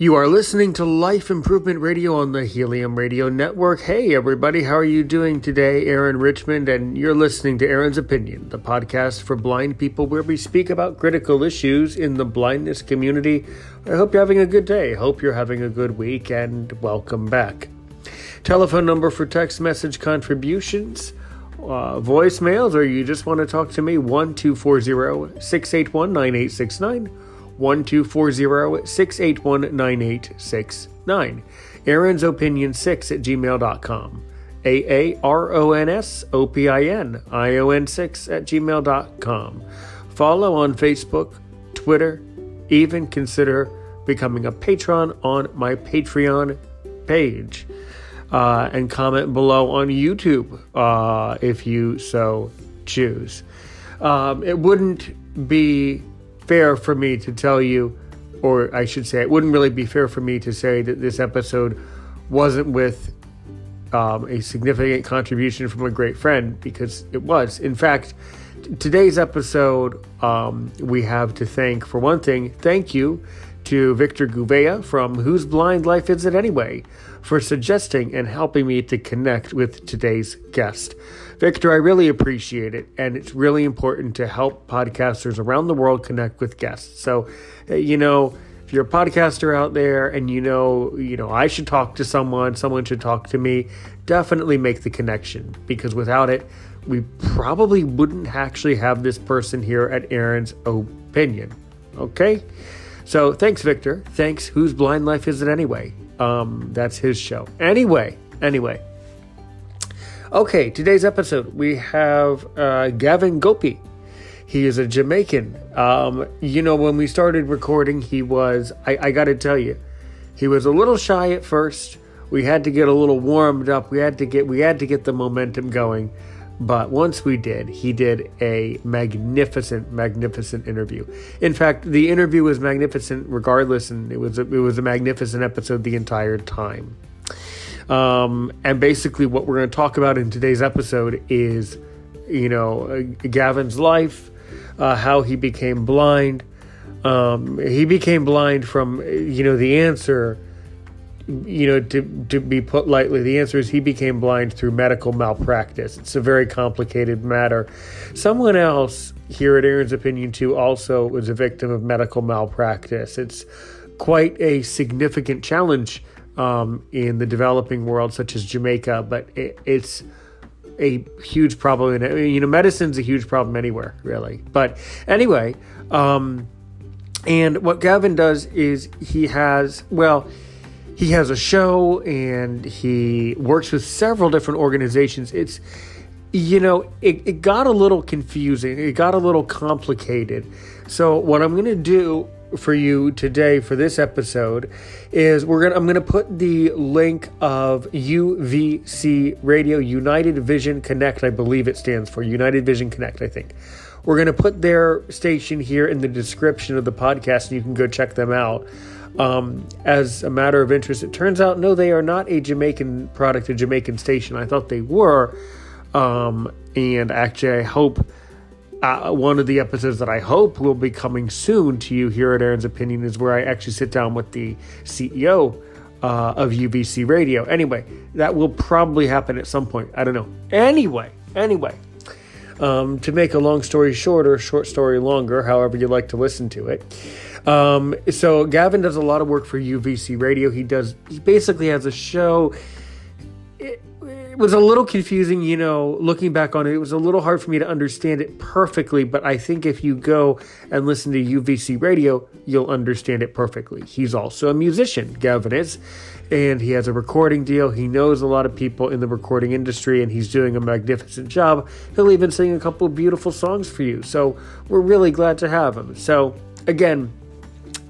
You are listening to Life Improvement Radio on the Helium Radio Network. Hey, everybody, how are you doing today? Aaron Richmond, and you're listening to Aaron's Opinion, the podcast for blind people where we speak about critical issues in the blindness community. I hope you're having a good day. Hope you're having a good week, and welcome back. Telephone number for text message contributions, voicemails, or you just want to talk to me, 1-240-681-9869. 1-240-681-9869. Aaron's Opinion 6 at gmail.com. AARONSOPINION6@gmail.com. Follow on Facebook, Twitter, even consider becoming a patron on my Patreon page. And comment below on YouTube if you so choose. It wouldn't be fair for me to tell you, or I should say, it wouldn't really be fair for me to say that this episode wasn't with a significant contribution from a great friend, because it was. In fact, today's episode, we have to thank, for one thing, thank you to Victor Gouveia from Whose Blind Life Is It Anyway for suggesting and helping me to connect with today's guest. Victor, I really appreciate it, and it's really important to help podcasters around the world connect with guests. So, you know, if you're a podcaster out there and you know, I should talk to someone, someone should talk to me, definitely make the connection, because without it, we probably wouldn't actually have this person here at Aaron's Opinion, okay? So thanks, Victor. Thanks, Whose Blind Life Is It Anyway? That's his show. Anyway. Okay, today's episode, we have Gavin Gopie. He is a Jamaican. You know, when we started recording, he was, I got to tell you, he was a little shy at first. We had to get a little warmed up. We had to get the momentum going. But once we did, he did a magnificent, magnificent interview. In fact, the interview was magnificent regardless, and it was a magnificent episode the entire time. And basically what we're going to talk about in today's episode is, you know, Gavin's life, how he became blind. He became blind from, you know, the answer, you know, to be put lightly, the answer is he became blind through medical malpractice. It's a very complicated matter. Someone else here at Aaron's Opinion 2 also was a victim of medical malpractice. It's quite a significant challenge in the developing world, such as Jamaica, but it's a huge problem. You know, medicine's a huge problem anywhere, really. But anyway, and what Gavin does is he has a show, and he works with several different organizations. It's, you know, it got a little confusing. It got a little complicated. So what I'm going to do for you today for this episode is I'm going to put the link of UVC Radio, United Vision Connect, I believe it stands for, United Vision Connect, I think. We're going to put their station here in the description of the podcast, and you can go check them out. As a matter of interest, it turns out, no, they are not a Jamaican product, a Jamaican station. I thought they were. And actually, I hope one of the episodes that I hope will be coming soon to you here at Aaron's Opinion is where I actually sit down with the CEO of UVC Radio. Anyway, that will probably happen at some point. I don't know. Anyway. To make a long story short, or short story longer, however you like to listen to it. So Gavin does a lot of work for UVC Radio. He basically has a show. It was a little confusing, you know, looking back on it. It was a little hard for me to understand it perfectly, but I think if you go and listen to UVC Radio, you'll understand it perfectly. He's also a musician, Gavin is, and he has a recording deal. He knows a lot of people in the recording industry, and he's doing a magnificent job. He'll even sing a couple of beautiful songs for you, so we're really glad to have him. So, again,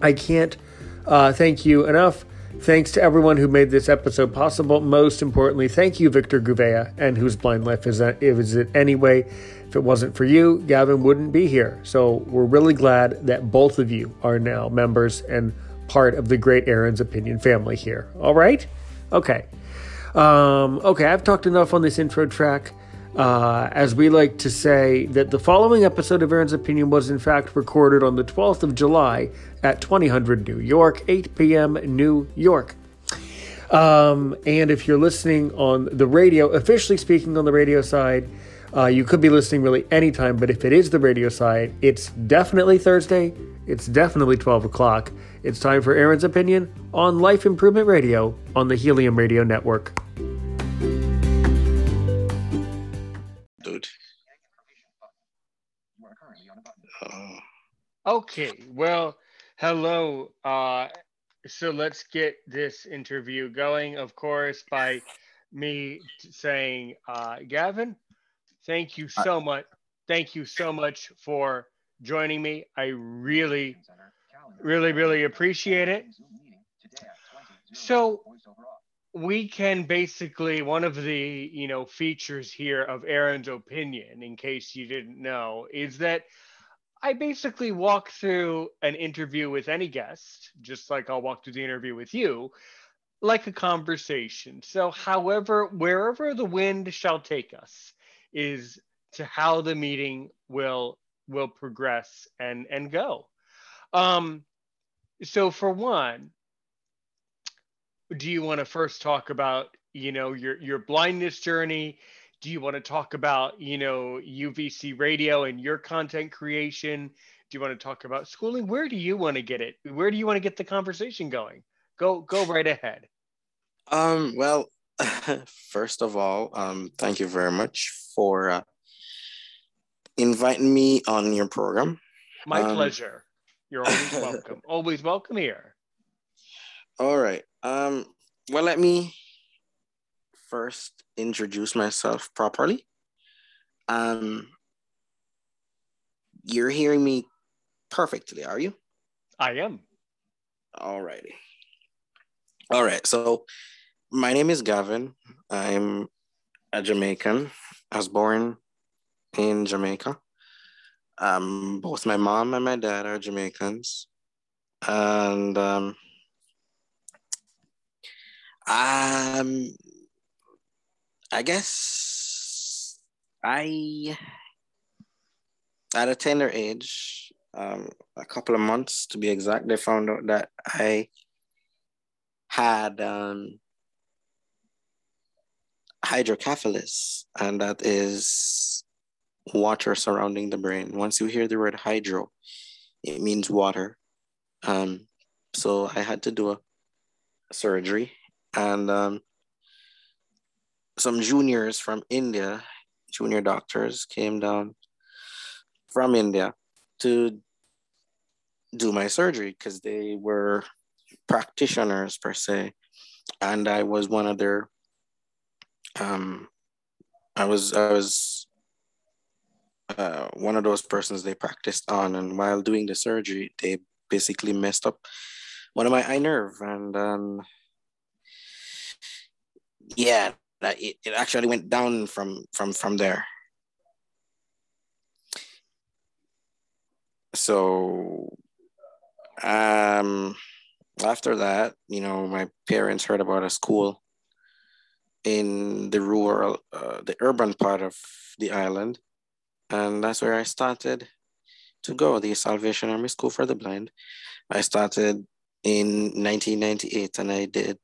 I can't thank you enough. Thanks to everyone who made this episode possible. Most importantly, thank you, Victor Gouveia, and Whose Blind Life Is It Anyway? If it wasn't for you, Gavin wouldn't be here. So we're really glad that both of you are now members and part of the great Aaron's Opinion family here. All right? Okay. Okay, I've talked enough on this intro track. As we like to say, that the following episode of Aaron's Opinion was in fact recorded on the 12th of July at 2000 New York, 8 p.m. New York. And if you're listening on the radio, officially speaking on the radio side, you could be listening really anytime, but if it is the radio side, it's definitely Thursday. It's definitely 12 o'clock. It's time for Aaron's Opinion on Life Improvement Radio on the Helium Radio Network. Dude. Okay, well, hello. So let's get this interview going, of course, by me saying, Gavin, thank you so much. Thank you so much for joining me. I really appreciate it. So we can basically, one of the, you know, features here of Aaron's Opinion, in case you didn't know, is that I basically walk through an interview with any guest, just like I'll walk through the interview with you, like a conversation. So however, wherever the wind shall take us is to how the meeting will progress and go. So for one, do you want to first talk about, you know, your blindness journey? Do you want to talk about, you know, UVC Radio and your content creation? Do you want to talk about schooling? Where do you want to get it? Where do you want to get the conversation going? Go right ahead. Well, first of all, thank you very much for inviting me on your program. My pleasure. You're always welcome. Always welcome here. All right. Well, let me first introduce myself properly. You're hearing me perfectly, are you? I am. All righty. All right. So my name is Gavin. I'm a Jamaican. I was born in Jamaica. Both my mom and my dad are Jamaicans. And I guess I, at a tender age, a couple of months to be exact, they found out that I had hydrocephalus, and that is water surrounding the brain. Once you hear the word hydro, it means water. So I had to do a surgery, and some juniors from India, junior doctors came down from India to do my surgery because they were practitioners per se. And I was one of their, I was one of those persons they practiced on. And while doing the surgery, they basically messed up one of my eye nerve. And yeah. It actually went down from there. So after that, you know, my parents heard about a school in the rural, the urban part of the island. And that's where I started to go, the Salvation Army School for the Blind. I started in 1998, and I did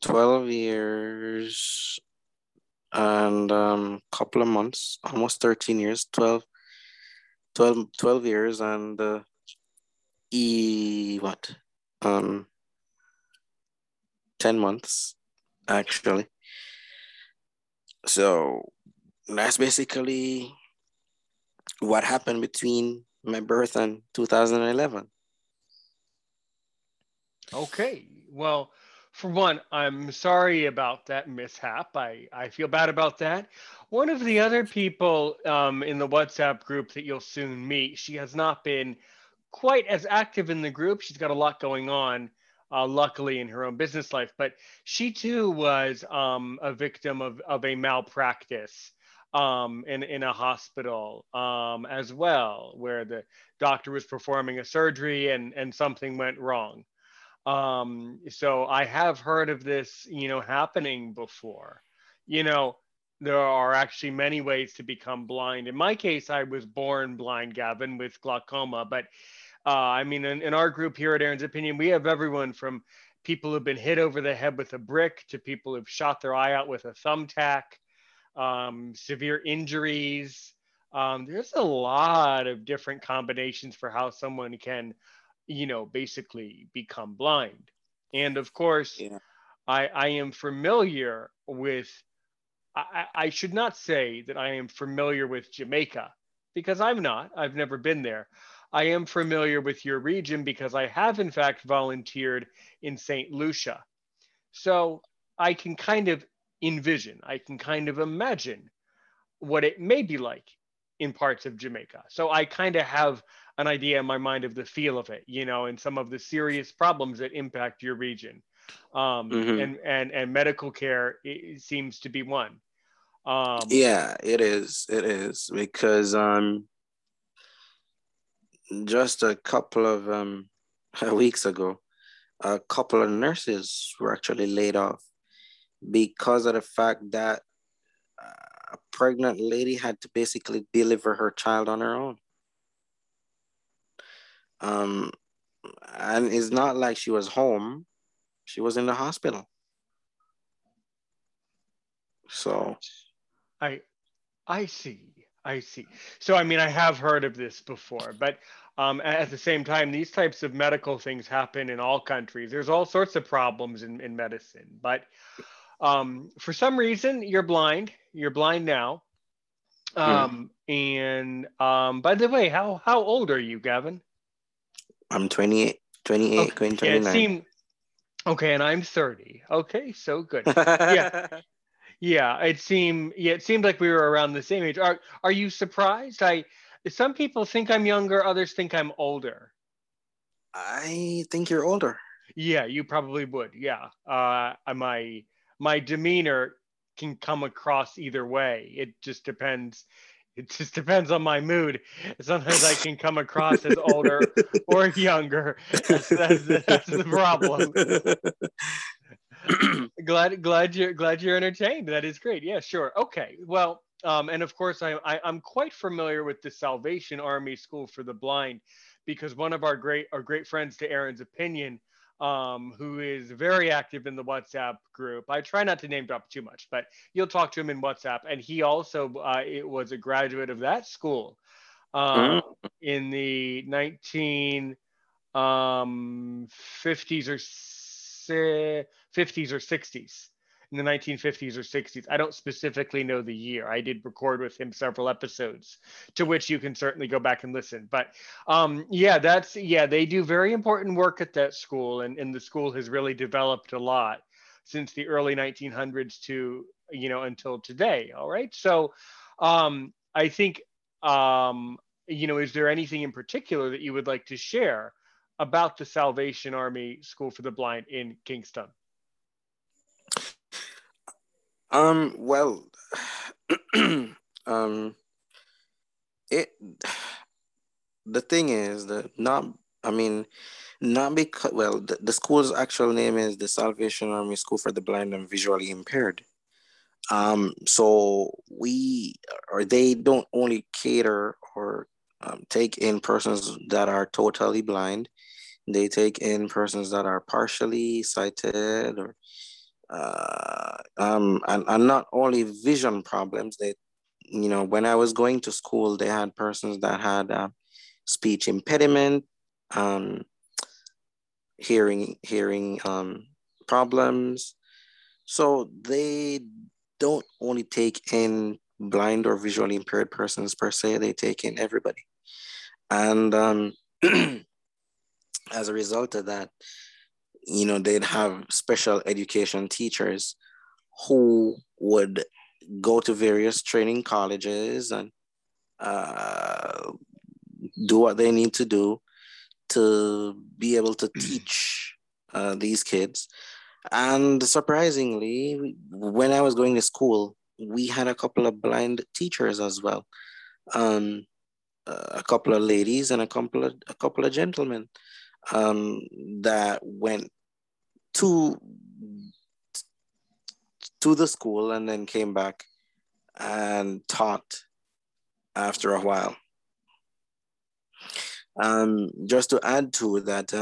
12 years and couple of months, almost 13 years, 12 years and what? 10 months, actually. So that's basically what happened between my birth and 2011. Okay, well, for one, I'm sorry about that mishap. I feel bad about that. One of the other people in the WhatsApp group that you'll soon meet, she has not been quite as active in the group. She's got a lot going on, luckily, in her own business life. But she, too, was a victim of a malpractice in a hospital as well, where the doctor was performing a surgery and something went wrong. So I have heard of this, you know, happening before. You know, there are actually many ways to become blind. In my case, I was born blind, Gavin, with glaucoma. But I mean, in our group here at Aaron's Opinion, we have everyone from people who've been hit over the head with a brick to people who've shot their eye out with a thumbtack, severe injuries. There's a lot of different combinations for how someone can, you know, basically become blind. And of course, yeah. I am familiar with, I should not say that I am familiar with Jamaica, because I'm not. I've never been there. I am familiar with your region because I have, in fact, volunteered in St. Lucia. So I can kind of envision, I can kind of imagine what it may be like in parts of Jamaica. So I kind of have an idea in my mind of the feel of it, you know, and some of the serious problems that impact your region. Mm-hmm. and medical care seems to be one. Yeah, it is because just a couple of weeks ago, a couple of nurses were actually laid off because of the fact that a pregnant lady had to basically deliver her child on her own. And it's not like she was home. She was in the hospital. So I see. So, I mean, I have heard of this before, but at the same time, these types of medical things happen in all countries. There's all sorts of problems in medicine, but for some reason, you're blind now. And by the way, how old are you, Gavin? I'm 28, okay. Going 29. Yeah, okay, and I'm 30. Okay, so good. Yeah. It seemed like we were around the same age. Are you surprised? Some people think I'm younger. Others think I'm older. I think you're older. Yeah, you probably would. Yeah. My demeanor can come across either way. It just depends. It just depends on my mood. Sometimes I can come across as older or younger. That's the problem. glad you're entertained. That is great. Yeah, sure. Okay. Well, and of course, I'm quite familiar with the Salvation Army School for the Blind, because one of our great friends to Aaron's Opinion, who is very active in the WhatsApp group. I try not to name drop too much, but you'll talk to him in WhatsApp. And he also was a graduate of that school in the 1950s or 60s. In the 1950s or 60s. I don't specifically know the year. I did record with him several episodes, to which you can certainly go back and listen. But they do very important work at that school. And the school has really developed a lot since the early 1900s to, you know, until today. All right. So I think, you know, is there anything in particular that you would like to share about the Salvation Army School for the Blind in Kingston? Well, the thing is that the school's actual name is the Salvation Army School for the Blind and Visually Impaired. So they don't only cater or take in persons that are totally blind. They take in persons that are partially sighted or and not only vision problems. They, you know, when I was going to school, they had persons that had speech impediment, hearing problems. So they don't only take in blind or visually impaired persons per se. They take in everybody, and as a result of that, you know, they'd have special education teachers who would go to various training colleges and do what they need to do to be able to teach these kids. And surprisingly, when I was going to school, we had a couple of blind teachers as well, a couple of ladies and a couple of gentlemen that went to the school and then came back and taught after a while. Just to add to that,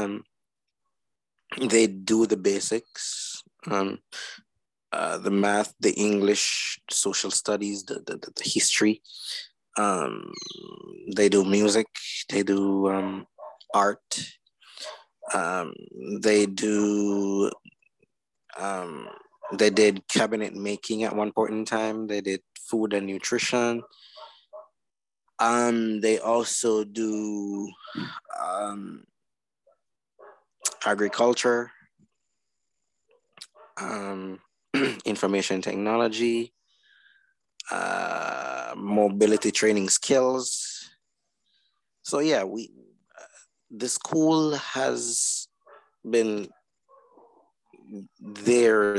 they do the basics, the math, the English, social studies, the history. They do music, they do art, they did cabinet making at one point in time, they did food and nutrition. They also do agriculture, information technology, mobility training skills. So yeah, the school has been there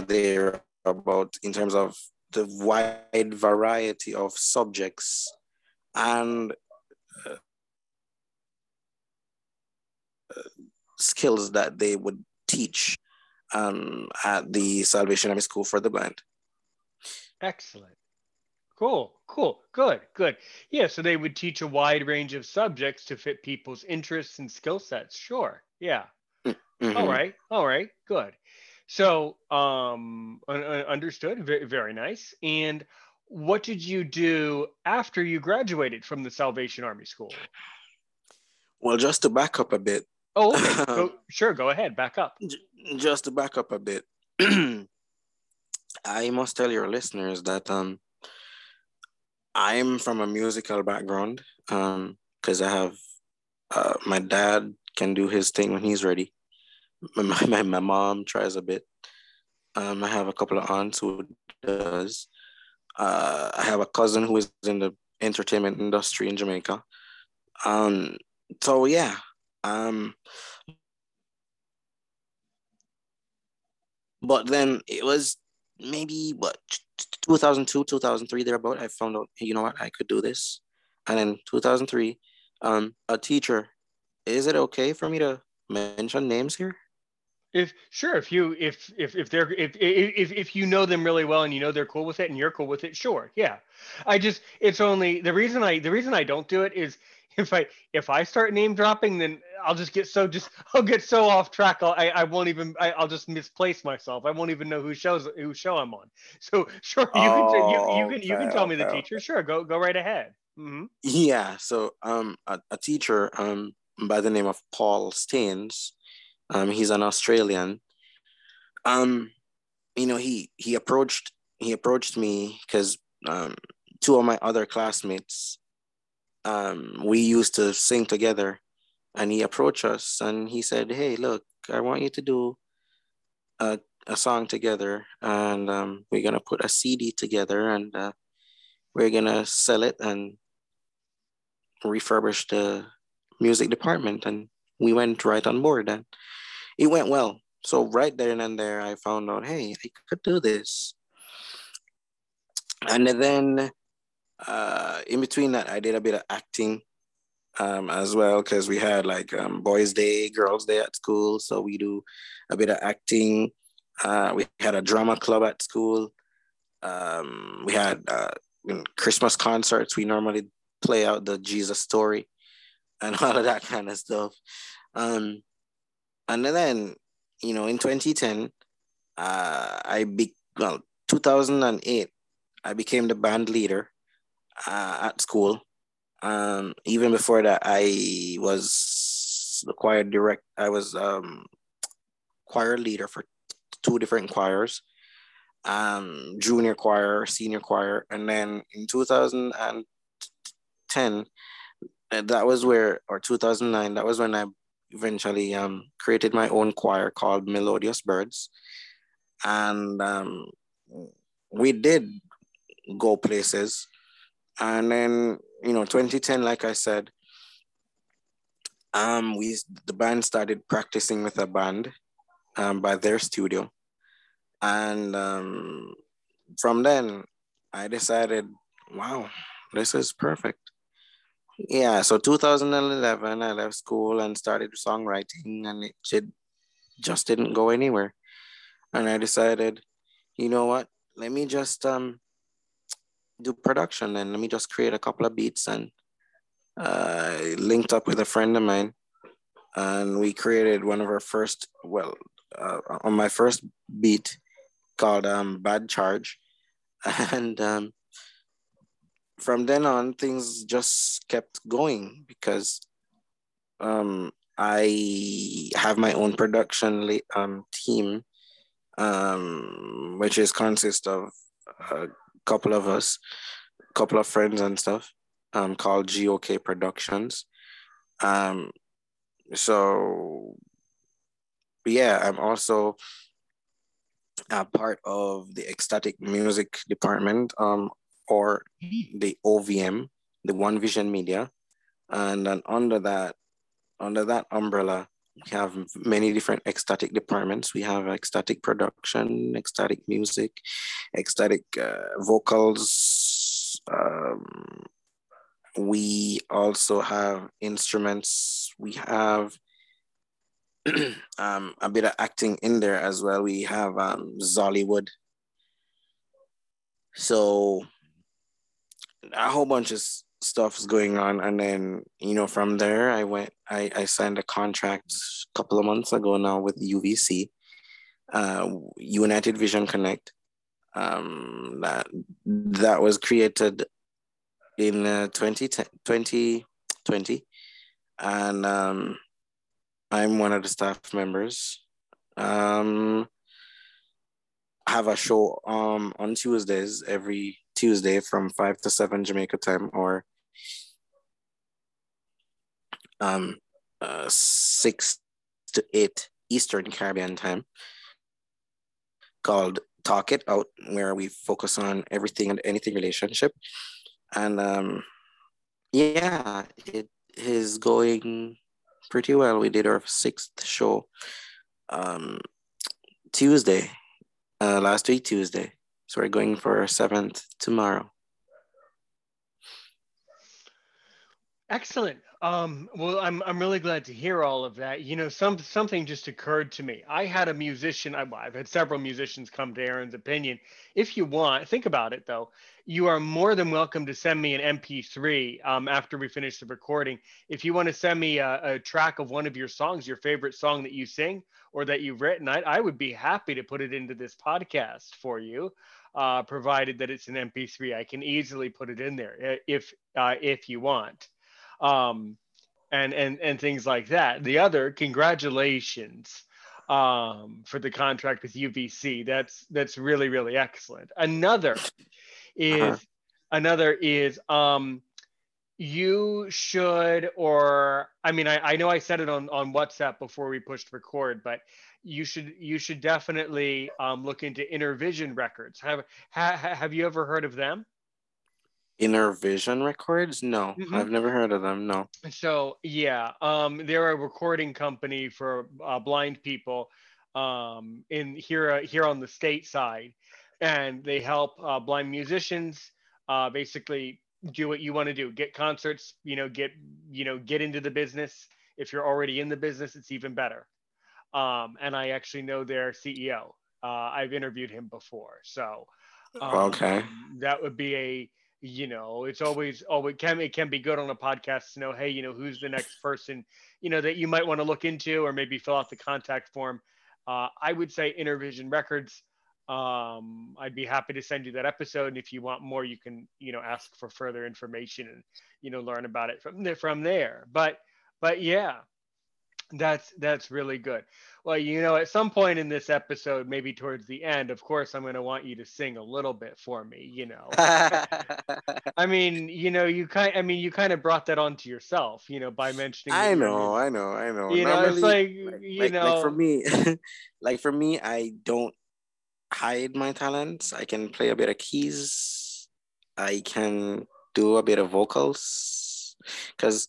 about in terms of the wide variety of subjects and skills that they would teach at the Salvation Army School for the Blind. Excellent. Cool, good. Yeah, so they would teach a wide range of subjects to fit people's interests and skill sets. Sure, yeah. Mm-hmm. All right, good. So understood, very nice. And what did you do after you graduated from the Salvation Army School? Well, just to back up a bit. Oh, okay. Sure, go ahead, back up. Just to back up a bit, I must tell your listeners that I'm from a musical background because I have, my dad can do his thing when he's ready. My mom tries a bit. I have a couple of aunts who does. I have a cousin who is in the entertainment industry in Jamaica. So yeah. But then it was maybe, 2002, 2003, thereabout, I found out, hey, you know what, I could do this. And in 2003, a teacher, is it okay for me to mention names here? If you know them really well and you know they're cool with it and you're cool with it, sure, yeah. The reason I don't do it is if I start name dropping, then I'll get so off track. I'll just misplace myself. I won't even know whose show I'm on. So sure, you can tell me the teacher. Sure, go right ahead. Mm-hmm. Yeah. So a teacher by the name of Paul Staines, he's an Australian. He approached me because two of my other classmates, we used to sing together, and he approached us and he said, hey, look, I want you to do a song together, and we're going to put a CD together, and we're going to sell it and refurbish the music department. And we went right on board and it went well. So right there and then there, I found out, hey, I could do this. And then in between that, I did a bit of acting as well, because we had like boys' day, girls' day at school. So we do a bit of acting. We had a drama club at school. We had Christmas concerts. We normally play out the Jesus story and all of that kind of stuff. And then, in 2010, 2008, I became the band leader at school. Even before that, I was the choir director. I was choir leader for two different choirs, junior choir, senior choir. And then in 2010, that was where, or 2009, that was when I eventually created my own choir called Melodious Birds. And we did go places. And then, 2010, like I said, the band started practicing with a band by their studio. And from then, I decided, wow, this is perfect. Yeah, so 2011, I left school and started songwriting, and it just didn't go anywhere. And I decided, you know what, let me just do production, and let me just create a couple of beats. And I linked up with a friend of mine, and we created one of our first, well, on my first beat called Bad Charge. And from then on, things just kept going, because I have my own production team, which is consists of a couple of us, a couple of friends and stuff, called GOK Productions. So yeah, I'm also a part of the Ecstatic Music Department, or the OVM, the One Vision Media. And then under that umbrella, we have many different ecstatic departments. We have ecstatic production, ecstatic music, ecstatic vocals. We also have instruments. We have a bit of acting in there as well. We have Zolliwood. So a whole bunch of stuff's going on. And then, you know, from there, I signed a contract a couple of months ago now with UVC, United Vision Connect. That was created in 2020. And I'm one of the staff members. I have a show on Tuesdays, every Tuesday from 5 to 7 Jamaica time, or 6 to 8 Eastern Caribbean time, called Talk It Out, where we focus on everything and anything relationship. And yeah, it is going pretty well. We did our 6th show Tuesday. Last week, Tuesday. So we're going for our 7th tomorrow. Excellent. Well, I'm really glad to hear all of that. You know, something just occurred to me. I had a musician. I've had several musicians come to Aaron's Opinion. If you want, think about it though. You are more than welcome to send me an MP3 after we finish the recording. If you want to send me a track of one of your songs, your favorite song that you sing or that you've written, I would be happy to put it into this podcast for you, provided that it's an MP3. I can easily put it in there if you want. And things like that. The other, congratulations for the contract with UVC. That's really, really excellent. Another is you should, or I mean, I know I said it on WhatsApp before we pushed record, but you should definitely look into Inner Vision Records. Have you ever heard of them? Inner Vision Records? No, I've never heard of them, no. So, yeah, they're a recording company for blind people in here on the state side. And they help blind musicians basically do what you want to do. Get concerts, get into the business. If you're already in the business, it's even better. And I actually know their CEO. I've interviewed him before. So okay, that would be a... it's it can be good on a podcast to know, hey, who's the next person, that you might want to look into, or maybe fill out the contact form. I would say Inner Vision Records. I'd be happy to send you that episode. And if you want more, you can, ask for further information and, learn about it from there. But yeah, that's really good. Well, at some point in this episode, maybe towards the end, of course, I'm going to want you to sing a little bit for me, I mean, you kind of brought that on to yourself, by mentioning. I know. Like for me, I don't hide my talents. I can play a bit of keys. I can do a bit of vocals, because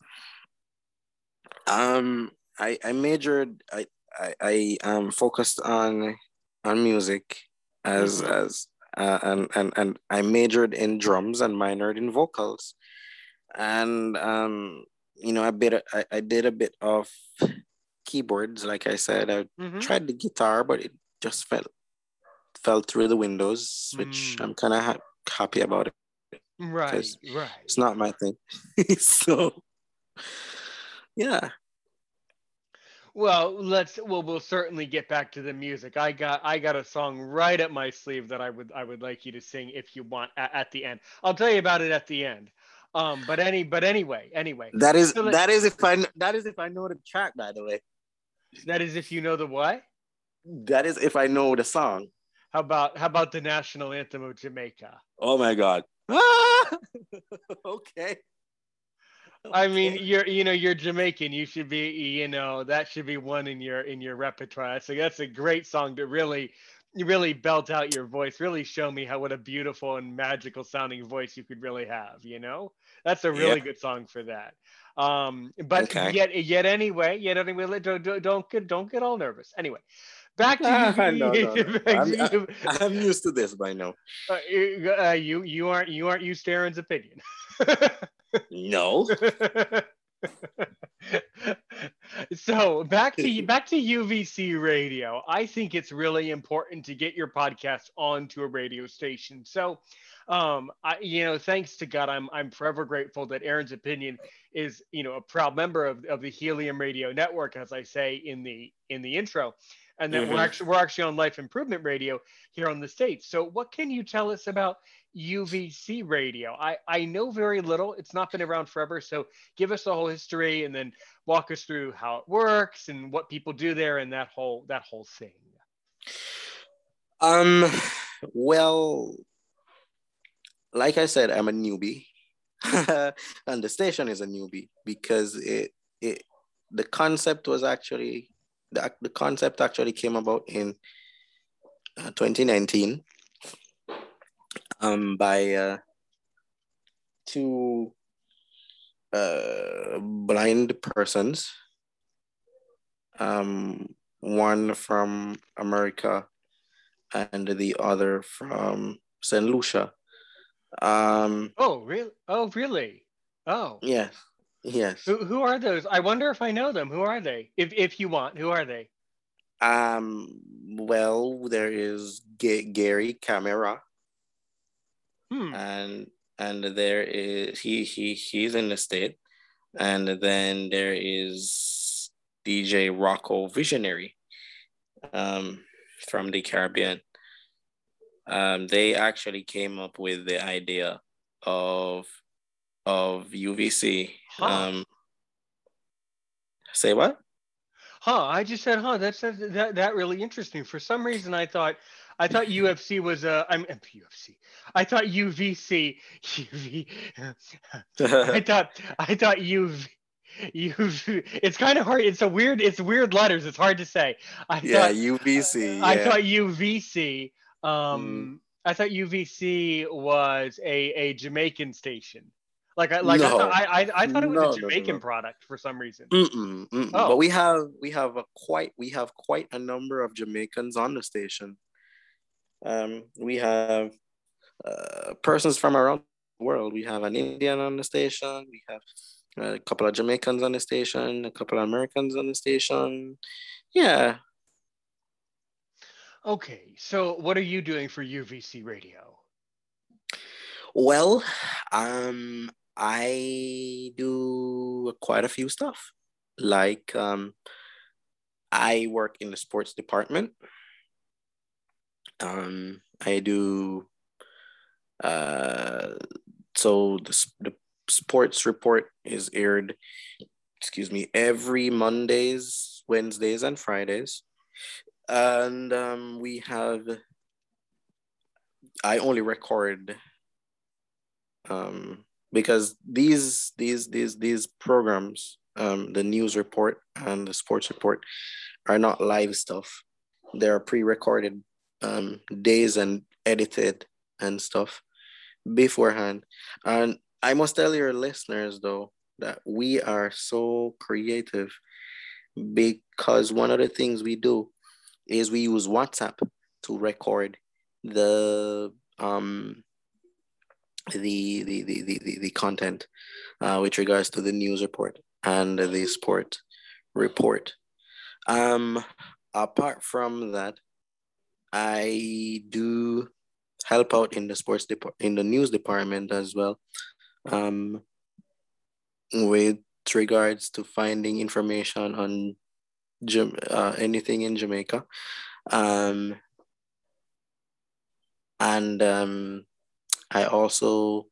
I focused on music and I majored in drums and minored in vocals, and I did a bit of keyboards. Like I said, I tried the guitar, but it just fell through the windows, which I'm kind of happy about it Right. It's not my thing. So, yeah. Well, we'll certainly get back to the music. I got a song right up my sleeve that I would like you to sing if you want at the end. I'll tell you about it at the end. But anyway. That is if I know the track, by the way. That is if you know the what? That is if I know the song. How about the national anthem of Jamaica? Oh my God. Ah! Okay. I mean, you're Jamaican. You should be, that should be one in your repertoire. So that's a great song to really belt out your voice, really show me what a beautiful and magical sounding voice you could really have, That's a really good song for that. But anyway, don't get all nervous. Anyway, back to you. I'm used to this by now. You aren't used to Aaron's opinion. No. So back to UVC Radio. I think it's really important to get your podcast onto a radio station. So, thanks to God, I'm forever grateful that Aaron's Opinion is, a proud member of the Helium Radio Network, as I say in the intro, and then we're actually on Life Improvement Radio here on the States. So, what can you tell us about UVC Radio? I know very little. It's not been around forever. So give us the whole history and then walk us through how it works and what people do there and that whole thing. Well, like I said, I'm a newbie and the station is a newbie because the concept actually came about in 2019. By two blind persons, one from America and the other from St. Lucia. Oh, really? Oh. Yes. Who are those? I wonder if I know them. Who are they? If you want, who are they? Well, there is Gary Camera. And there is he's in the state, and then there is DJ Rocco Visionary, from the Caribbean. They actually came up with the idea of UVC. Huh. Say what? Huh? I just said huh. That's really interesting. For some reason, I thought UFC was UFC. I thought UVC. I thought UV. It's kind of hard. It's weird letters. It's hard to say. UVC. Yeah. I thought UVC. I thought UVC was a Jamaican station. I thought it was a Jamaican product for some reason. Oh. But we have quite a number of Jamaicans on the station. We have persons from around the world. We have an Indian on the station. We have a couple of Jamaicans on the station, a couple of Americans on the station. Yeah. Okay. So what are you doing for UVC Radio? Well, I do quite a few stuff. Like, I work in the sports department. I do the sports report is aired every Mondays, Wednesdays and Fridays, and I only record because these programs, the news report and the sports report, are not live stuff. They are pre-recorded days and edited and stuff beforehand. And I must tell your listeners though that we are so creative, because one of the things we do is we use WhatsApp to record the content with regards to the news report and the sport report. Apart from that, I do help out in the sports in the news department as well, with regards to finding information on anything in Jamaica, and I also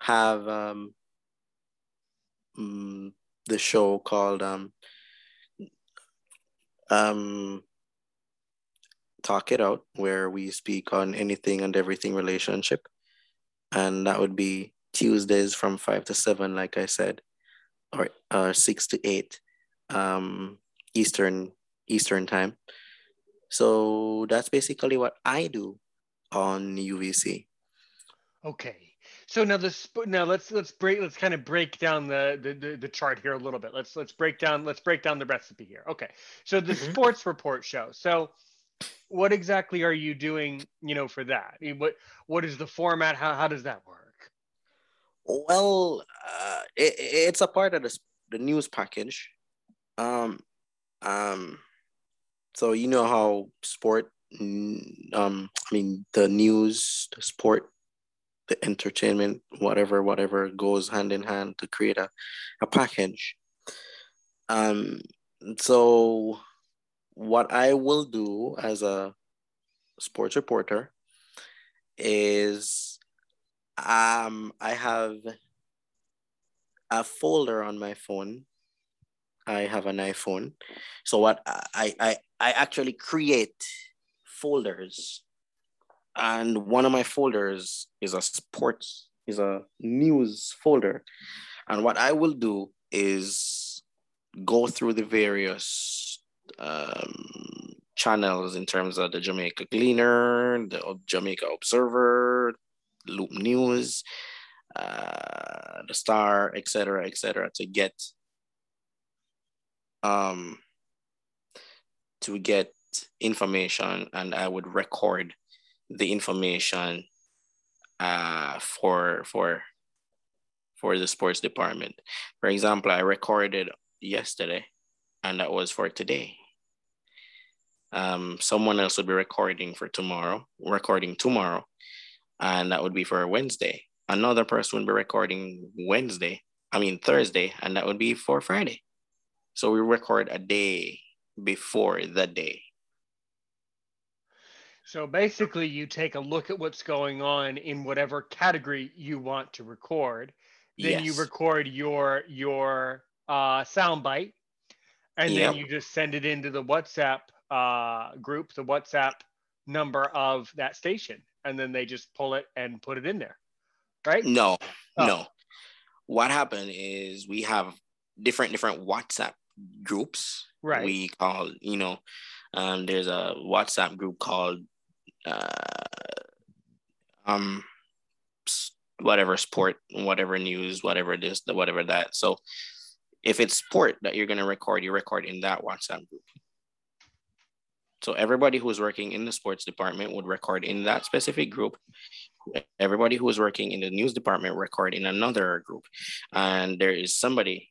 have the show called Talk It Out, where we speak on anything and everything relationship, and that would be Tuesdays from 5 to 7, like I said, or 6 to 8 Eastern time. So that's basically what I do on UVC. Okay. So now let's kind of break down the chart here a little bit. Let's break down the recipe here. Okay. So the sports report show. So what exactly are you doing, for that? What is the format? How does that work? Well, it's a part of the news package. So you know how sport, the news, the sport, the entertainment, whatever goes hand in hand to create a package. So what I will do as a sports reporter is I have a folder on my phone. I have an iPhone. So what I actually create folders, and one of my folders is a news folder. And what I will do is go through the various channels in terms of the Jamaica Gleaner, the Jamaica Observer, Loop News, the Star, etc., to get information, and I would record the information for the sports department. For example, I recorded yesterday, and that was for today. Someone else would be recording for tomorrow, and that would be for Wednesday. Another person would be recording Thursday, and that would be for Friday. So we record a day before the day. So basically you take a look at what's going on in whatever category you want to record. Then you record your sound bite, and then you just send it into the WhatsApp group, the WhatsApp number of that station. And then they just pull it and put it in there, right? No. What happened is we have different WhatsApp groups. Right. We call, there's a WhatsApp group called whatever sport, whatever news, whatever this, whatever that. So if it's sport that you're going to record, you record in that WhatsApp group. So everybody who is working in the sports department would record in that specific group. Everybody who is working in the news department record in another group. And there is somebody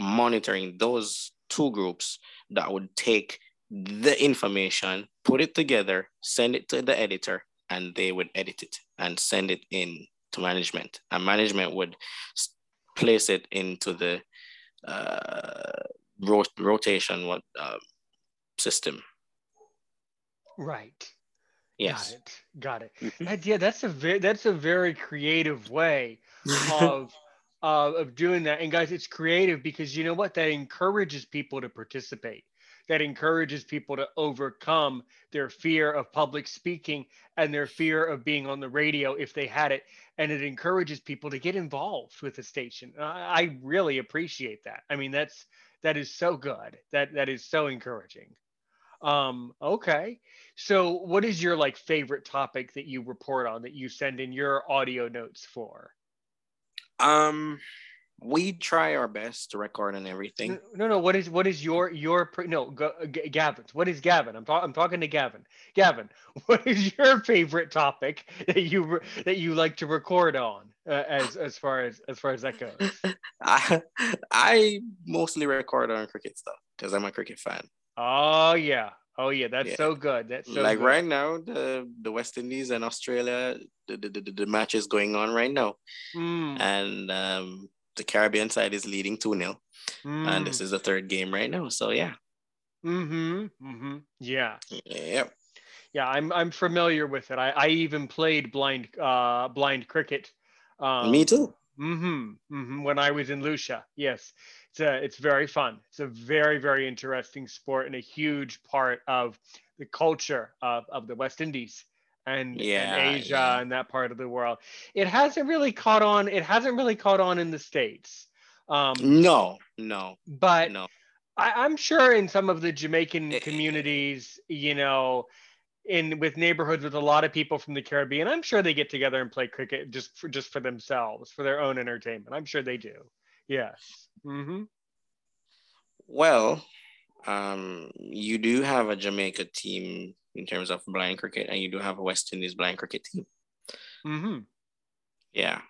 monitoring those two groups that would take the information, put it together, send it to the editor, and they would edit it and send it in to management. And management would place it into the rotation system. Right. Yes. Got it. That's a very creative way of doing that. And guys, it's creative because you know what? That encourages people to participate. That encourages people to overcome their fear of public speaking and their fear of being on the radio if they had it. And it encourages people to get involved with the station. I really appreciate that. I mean, that is so good. That is so encouraging. Okay. So what is your favorite topic that you report on, that you send in your audio notes for? We try our best to record on everything. No. What is your Gavin's? What is Gavin? I'm talking to Gavin. Gavin, what is your favorite topic that you like to record on, as far as that goes? I mostly record on cricket stuff because I'm a cricket fan. Oh yeah. Oh yeah, that's so good. That's so like good. Right now, the West Indies and Australia, the match is going on right now, and the Caribbean side is leading 2-0, and this is the third game right now. So yeah. Yeah. Yep. Yeah, I'm familiar with it. I even played blind cricket. Me too. When I was in Lucia, yes. It's very fun. It's a very, very interesting sport and a huge part of the culture of the West Indies and Asia and that part of the world. It hasn't really caught on. It hasn't really caught on in the States. No. But no. I'm sure in some of the Jamaican communities, you know, with neighborhoods with a lot of people from the Caribbean, I'm sure they get together and play cricket just for themselves, for their own entertainment. I'm sure they do. Yes. Well, you do have a Jamaica team in terms of blind cricket, and you do have a West Indies blind cricket team. Yeah.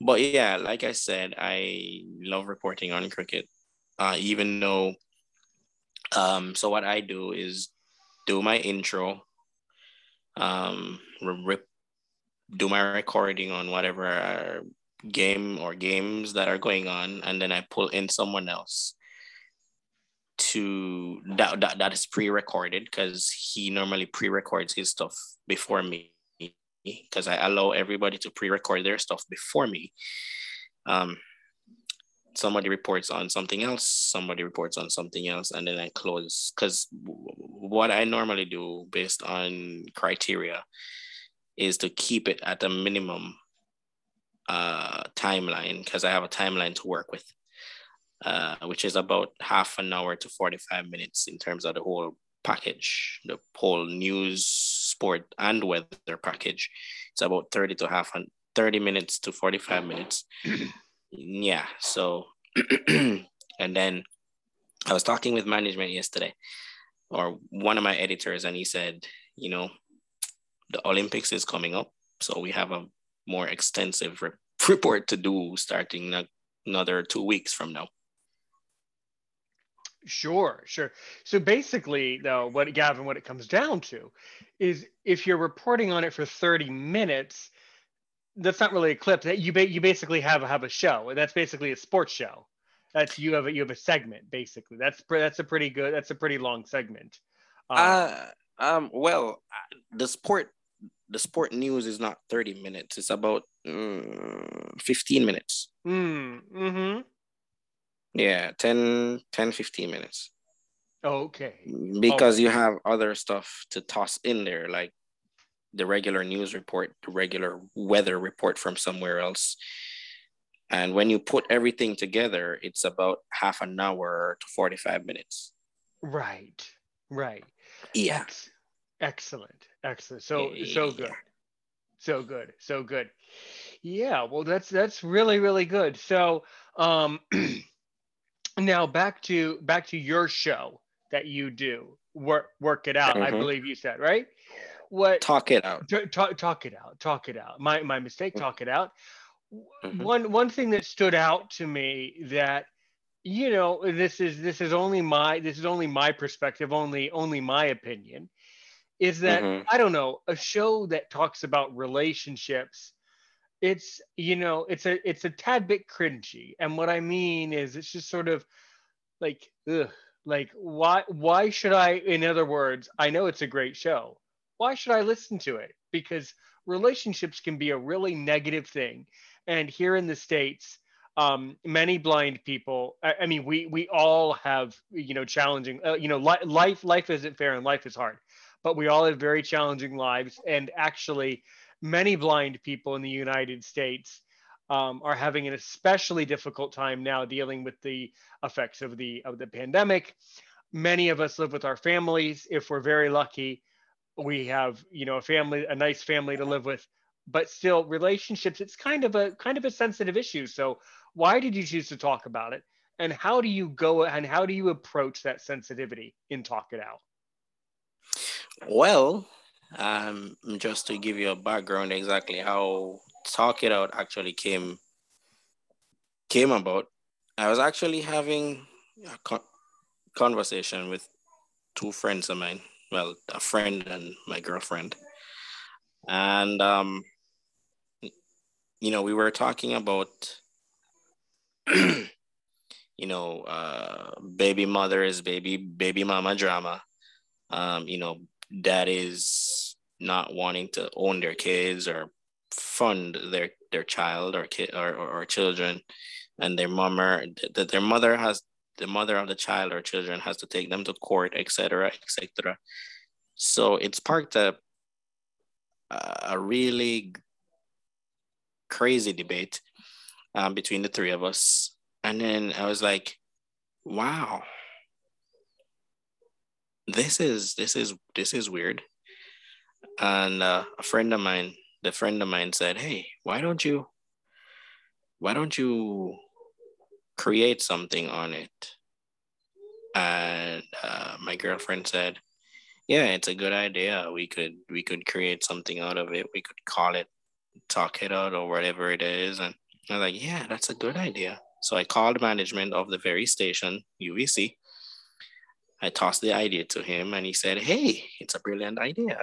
But yeah, like I said, I love reporting on cricket, even though, so what I do is do my intro, do my recording on whatever game or games that are going on, and then I pull in someone else to that is pre-recorded, because he normally pre-records his stuff before me, because I allow everybody to pre-record their stuff before me. Somebody reports on something else, and then I close, because what I normally do based on criteria is to keep it at a minimum timeline, because I have a timeline to work with, which is about half an hour to 45 minutes in terms of the whole package, the whole news, sport, and weather package. It's about 30 minutes to 45 minutes. Yeah, so, and then I was talking with management yesterday, or one of my editors, and he said, you know, the Olympics is coming up, so we have a more extensive report to do starting another 2 weeks from now. Sure. So basically, though, what it comes down to is, if you're reporting on it for 30 minutes, that's not really a clip. That you basically have a show. That's basically a sports show. That's you have a segment, basically. That's a pretty long segment. Well, the sport news is not 30 minutes. It's about 15 minutes. 10-15 minutes. Okay. Because you have other stuff to toss in there, like the regular news report, the regular weather report from somewhere else. And when you put everything together, it's about half an hour to 45 minutes. Right. Yeah. Excellent. So good. Yeah. Well, that's really, really good. So, now back to your show that you do, work it out. I believe you said, right? What? Talk it out. Talk it out. My mistake. Talk it out. One thing that stood out to me that, you know, this is only my perspective, only my opinion, is that, I don't know, a show that talks about relationships, it's, you know, it's a tad bit cringy. And what I mean is, it's just sort of like, ugh, like why should I, in other words, I know it's a great show, why should I listen to it? Because relationships can be a really negative thing. And here in the States, many blind people, I mean, we all have, you know, challenging, you know, life isn't fair and life is hard. But we all have very challenging lives, and actually many blind people in the United States are having an especially difficult time now dealing with the effects of the pandemic. Many of us live with our families. If we're very lucky, we have, you know, a nice family to live with, but still relationships, it's kind of a sensitive issue. So why did you choose to talk about it? And how do you approach that sensitivity in Talk It Out? Well, just to give you a background exactly how Talk It Out actually came about, I was actually having a conversation with two friends of mine, well, a friend and my girlfriend. And, you know, we were talking about, baby mother is baby mama drama. That is not wanting to own their kids or fund their child or kid or children, and the mother of the child or children has to take them to court, etc., etc. So it sparked a really crazy debate between the three of us, and then I was like, "Wow, this is weird." And a friend of mine said, "Hey, why don't you create something on it?" And my girlfriend said, "Yeah, it's a good idea. We could create something out of it. We could call it Talk It Out or whatever it is." And I'm like, "Yeah, that's a good idea." So I called management of the very station, UVC. I tossed the idea to him, and he said, "Hey, it's a brilliant idea.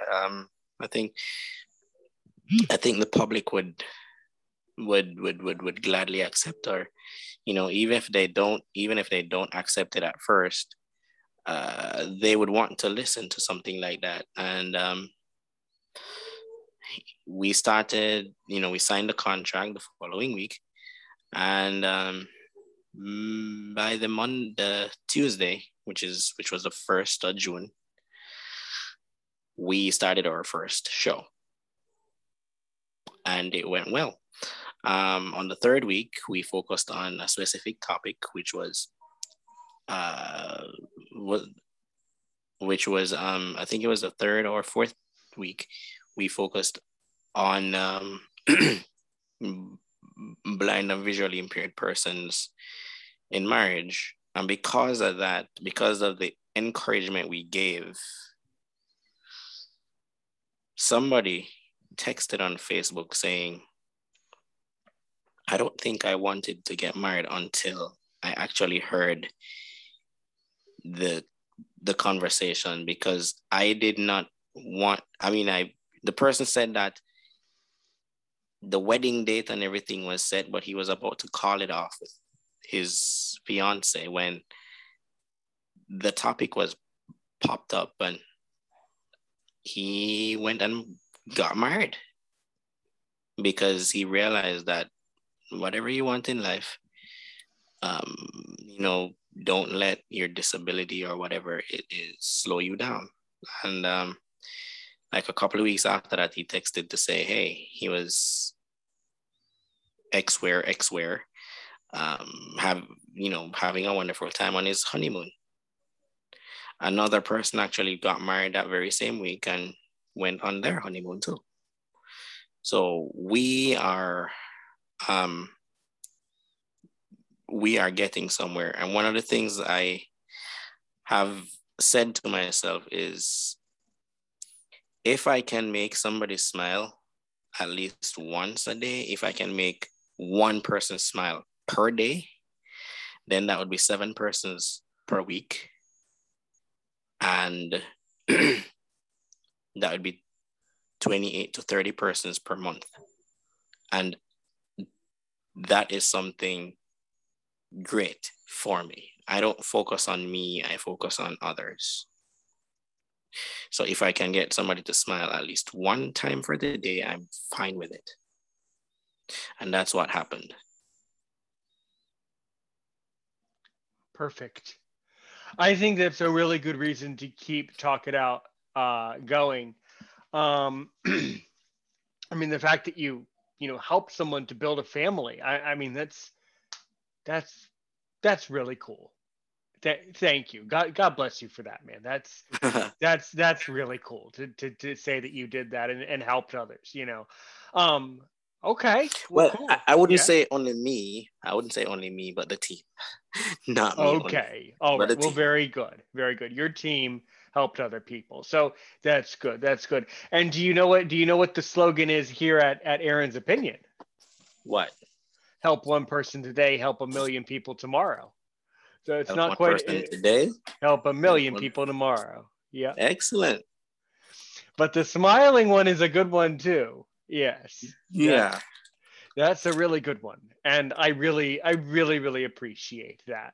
I think the public would gladly accept, or, even if they don't accept it at first, they would want to listen to something like that." And we started, we signed the contract the following week, and by the Tuesday, which was the 1st of June, we started our first show. And it went well. On the third week, we focused on a specific topic, which was I think it was the third or fourth week. We focused on blind and visually impaired persons in marriage. And because of that, because of the encouragement we gave, somebody texted on Facebook saying, "I don't think I wanted to get married until I actually heard the conversation, because I did not want, the person said that the wedding date and everything was set, but he was about to call it off with his fiance when the topic was popped up, and he went and got married because he realized that whatever you want in life, don't let your disability or whatever it is slow you down." And like a couple of weeks after that, he texted to say, "Hey, he was X-where, having a wonderful time on his honeymoon." Another person actually got married that very same week and went on their honeymoon too. So we are getting somewhere. And one of the things I have said to myself is, if I can make somebody smile at least once a day, if I can make one person smile per day, then that would be 7 persons per week. And that would be 28 to 30 persons per month. And that is something great for me. I don't focus on me, I focus on others. So if I can get somebody to smile at least one time for the day, I'm fine with it. And that's what happened. Perfect. I think that's a really good reason to keep Talk It Out going. The fact that you help someone to build a family. That's really cool. Thank you. God bless you for that, man. That's really cool to say that you did that and helped others, Okay. Well, cool. I wouldn't say only me. I wouldn't say only me, but the team. Not me. Okay. All right. Well, very good. Very good. Your team helped other people. So that's good. That's good. And do you know what the slogan is here at Aaron's Opinion? What? Help one person today, help a million people tomorrow. So it's not quite today. Help a million people tomorrow. Yeah. Excellent. But the smiling one is a good one too. Yes. Yeah. That's a really good one. And I really appreciate that.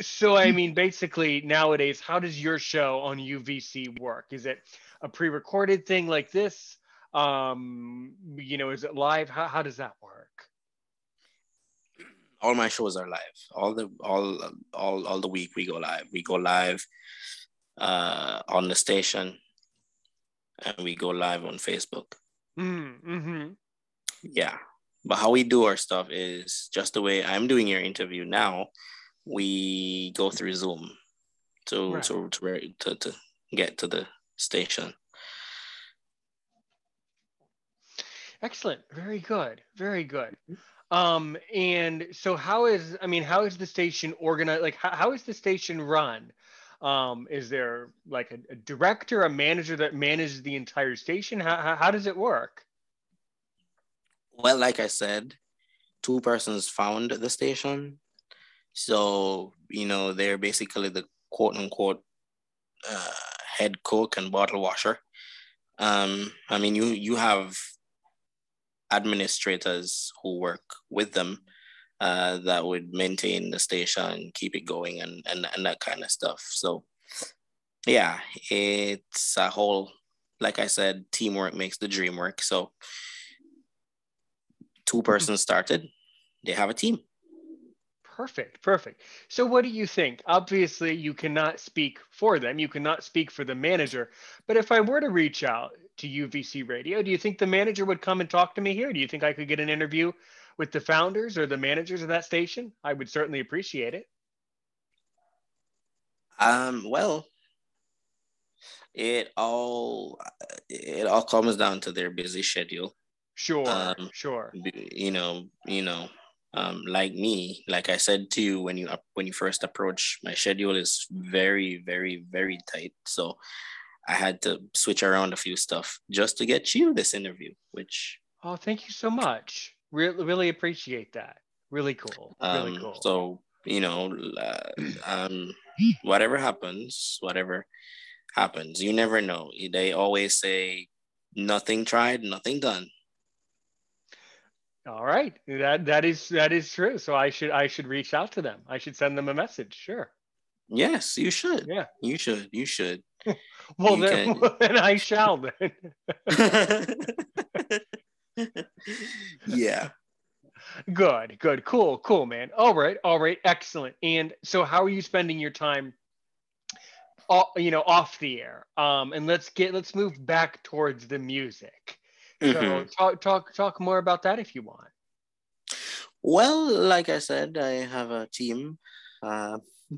So, I mean, basically nowadays, how does your show on UVC work? Is it a pre-recorded thing like this? You know, is it live? How does that work? All my shows are live. All the week we go live. We go live on the station, and we go live on Facebook. Mm-hmm. Yeah. But how we do our stuff is just the way I'm doing your interview now. We go through Zoom to get to the station. Excellent. Very good. Very good. And so how is the station organized? Like, how is the station run? Is there like a director, a manager that manages the entire station? How does it work? Well, like I said, two persons found the station. So, you know, they're basically the quote unquote head cook and bottle washer. I mean, you have administrators who work with them that would maintain the station, keep it going, and that kind of stuff. So, yeah, it's a whole, like I said, teamwork makes the dream work. So, two persons started, they have a team. Perfect. So what do you think? Obviously, you cannot speak for them. You cannot speak for the manager. But if I were to reach out to UVC Radio, do you think the manager would come and talk to me here? Do you think I could get an interview with the founders or the managers of that station? I would certainly appreciate it. Well, it all comes down to their busy schedule. Sure. Like me, like I said to you, when you first approach, my schedule is very, very, very tight. So I had to switch around a few stuff just to get you this interview, which... Oh, thank you so much. Really appreciate that. Really cool. So, whatever happens, you never know. They always say, nothing tried, nothing done. All right, that is true. So I should reach out to them. I should send them a message. Sure. Yes, you should. Yeah, you should. Well, then I shall. Then. Yeah. Good. Cool, man. All right. Excellent. And so, how are you spending your time? Off the air. And let's move back towards the music. So talk more about that if you want. Well, like I said, I have a team.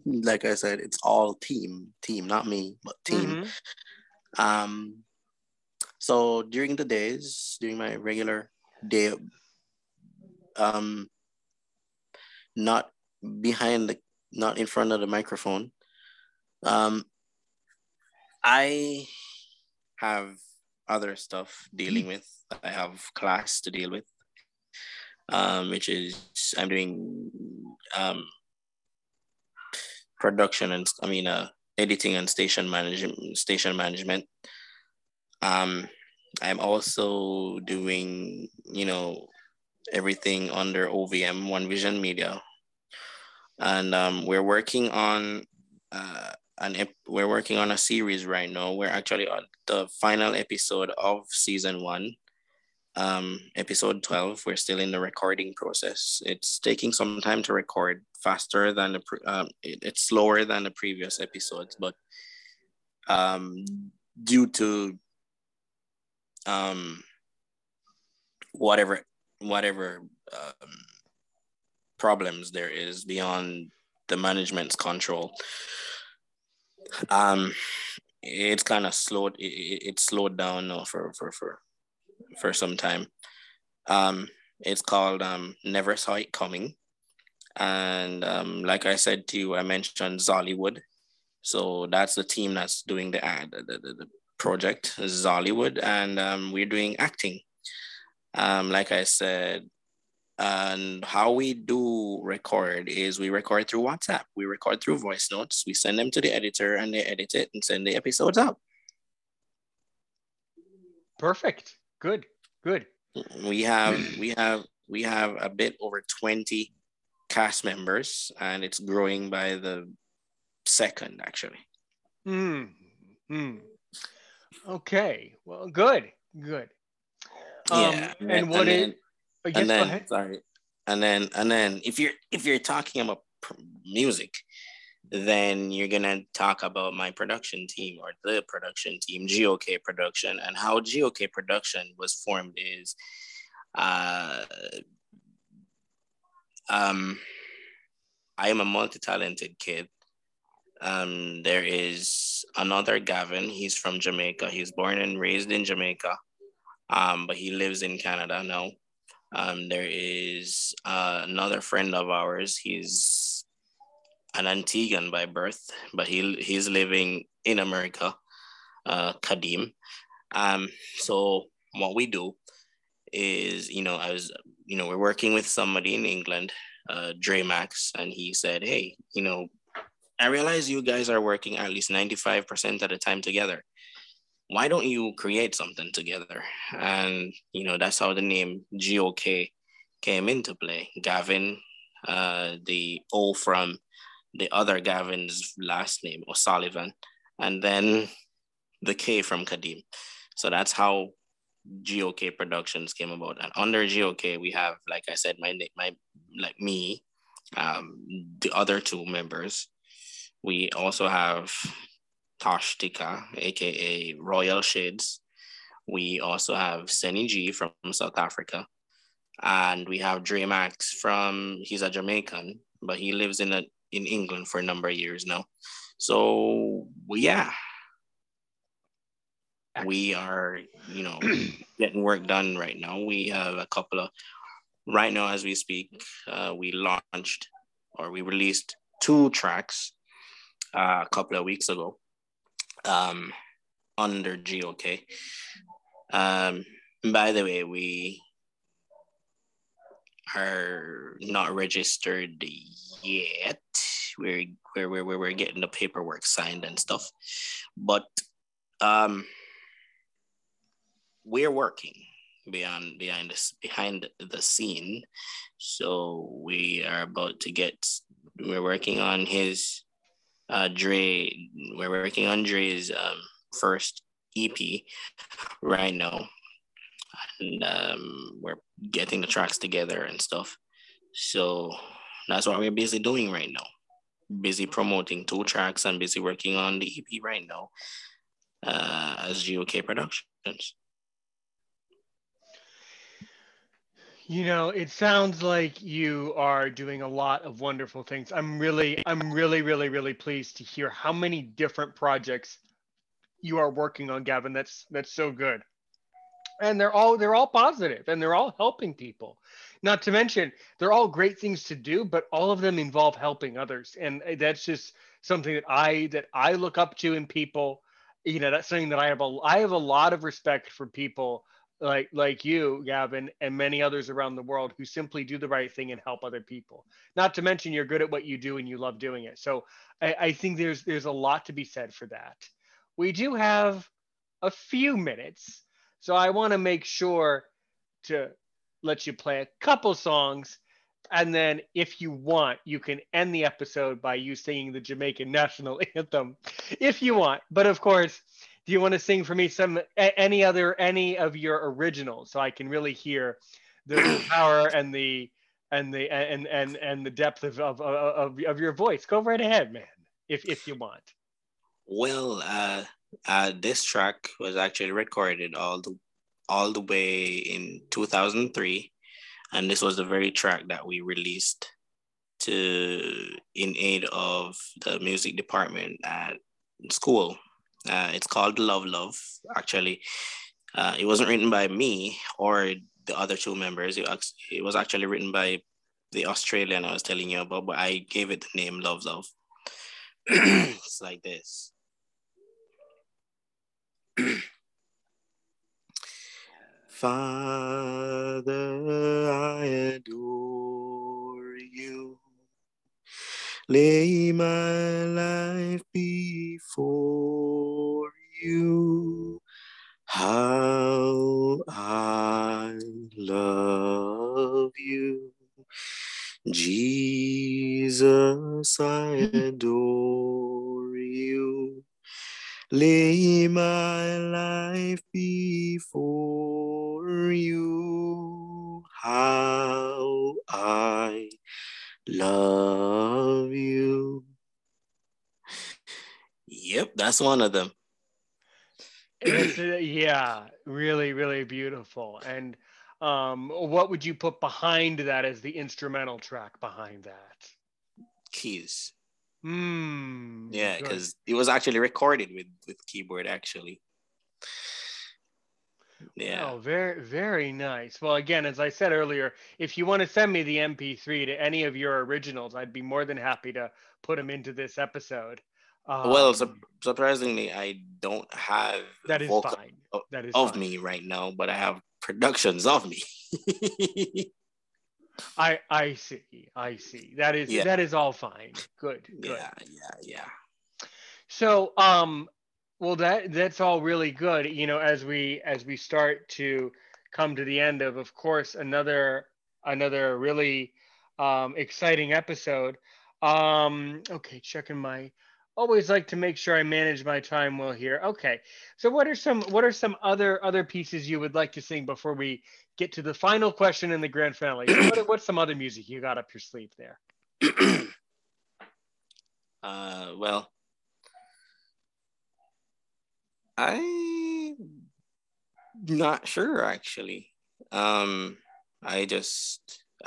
Like I said, it's all team, not me, but team. Mm-hmm. So during my regular day, not in front of the microphone, I have other stuff dealing with. I have class to deal with, which is I'm doing production and editing and station management. I'm also doing everything under OVM, One Vision Media, and we're working on a series right now. We're actually on the final episode of season 1, episode 12. We're still in the recording process. It's taking some time to record, it's slower than the previous episodes, but due to whatever problems there is beyond the management's control, it's kind of slowed. It slowed down now for some time. It's called Never Saw It Coming, and like I said to you, I mentioned Zolliwood. So that's the team that's doing the ad, the project Zolliwood, and we're doing acting. Like I said, And how we do record is we record through WhatsApp. We record through voice notes. We send them to the editor and they edit it and send the episodes out. Perfect. Good. Good. We have a bit over 20 cast members, and it's growing by the second, actually. Okay. Well, good. Good. Yeah. And what is... Oh, yes, and then, sorry, and then if you're talking about music, then you're gonna talk about my production team or the production team, GOK production, and how GOK production was formed is, I am a multi-talented kid. There is another Gavin. He's from Jamaica. He's born and raised in Jamaica, but he lives in Canada now. There is another friend of ours. He's an Antiguan by birth, but he's living in America, Kadim. So what we do is, we're working with somebody in England, Dreamax, and he said, hey, I realize you guys are working at least 95% of the time together. Why don't you create something together? And, that's how the name GOK came into play. Gavin, the O from the other Gavin's last name, O'Sullivan, and then the K from Kadim. So that's how GOK Productions came about. And under GOK, we have, like I said, me, the other two members. We also have Tosh Tika, aka Royal Shades. We also have Seni G from South Africa, and we have Dreamax he's a Jamaican, but he lives in England for a number of years now. So yeah, we are getting work done right now. We have a couple of right now as we speak. We released 2 tracks a couple of weeks ago. Under GOK. By the way, we are not registered yet. We're getting the paperwork signed and stuff, but we're working behind the scene. So we are about to we're working on his. Dre, we're working on Dre's first EP right now, and we're getting the tracks together and stuff. So that's what we're busy doing right now. Busy promoting 2 tracks and busy working on the EP right now as GOK Productions. It sounds like you are doing a lot of wonderful things. I'm really pleased to hear how many different projects you are working on, Gavin. That's so good. And they're all positive, and they're all helping people. Not to mention, they're all great things to do, but all of them involve helping others. And that's just something that I look up to in people. That's something that I have a lot of respect for people like you, Gavin, and many others around the world who simply do the right thing and help other people. Not to mention you're good at what you do and you love doing it. So I think there's a lot to be said for that. We do have a few minutes, so I want to make sure to let you play a couple songs. And then if you want, you can end the episode by you singing the Jamaican national anthem, if you want. But of course, do you want to sing for me any of your originals, so I can really hear the power and the depth of your voice? Go right ahead, man, if you want. Well, this track was actually recorded all the way in 2003, and this was the very track that we released in aid of the music department at school. It's called Love, Love. Actually, it wasn't written by me or the other 2 members. It was actually written by the Australian I was telling you about, but I gave it the name Love, Love. It's like this. Father, I adore you. Lay my life before you. How I love you. Jesus, I adore you. Lay my life before you. How I love you. Yep, that's one of them. Yeah, really, really beautiful. And what would you put behind that as the instrumental track behind that? Keys. Yeah, because it was actually recorded with keyboard, actually. Yeah. Oh, very, very nice. Well, again, as I said earlier, if you want to send me the MP3 to any of your originals, I'd be more than happy to put them into this episode. Well, surprisingly, I don't have that is vocal fine. That is of fine. Me right now, but I have productions of me. I see. That is that is all fine. Good. Yeah. So, well, that's all really good. You know, as we start to come to the end of course, another really exciting episode. Okay, checking my. Always like to make sure I manage my time well here. Okay, so what are some other pieces you would like to sing before we get to the final question in the grand finale? What's some other music you got up your sleeve there? Well, I'm not sure actually. I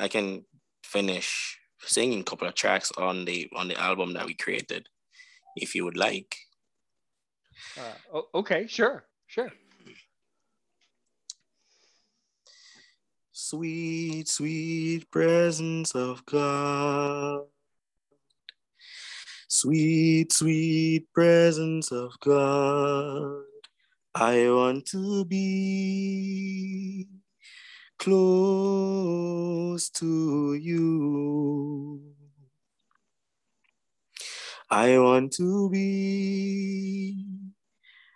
can finish singing a couple of tracks on the album that we created, if you would like. Okay, sure. Sweet, sweet presence of God. Sweet, sweet presence of God. I want to be close to you. I want to be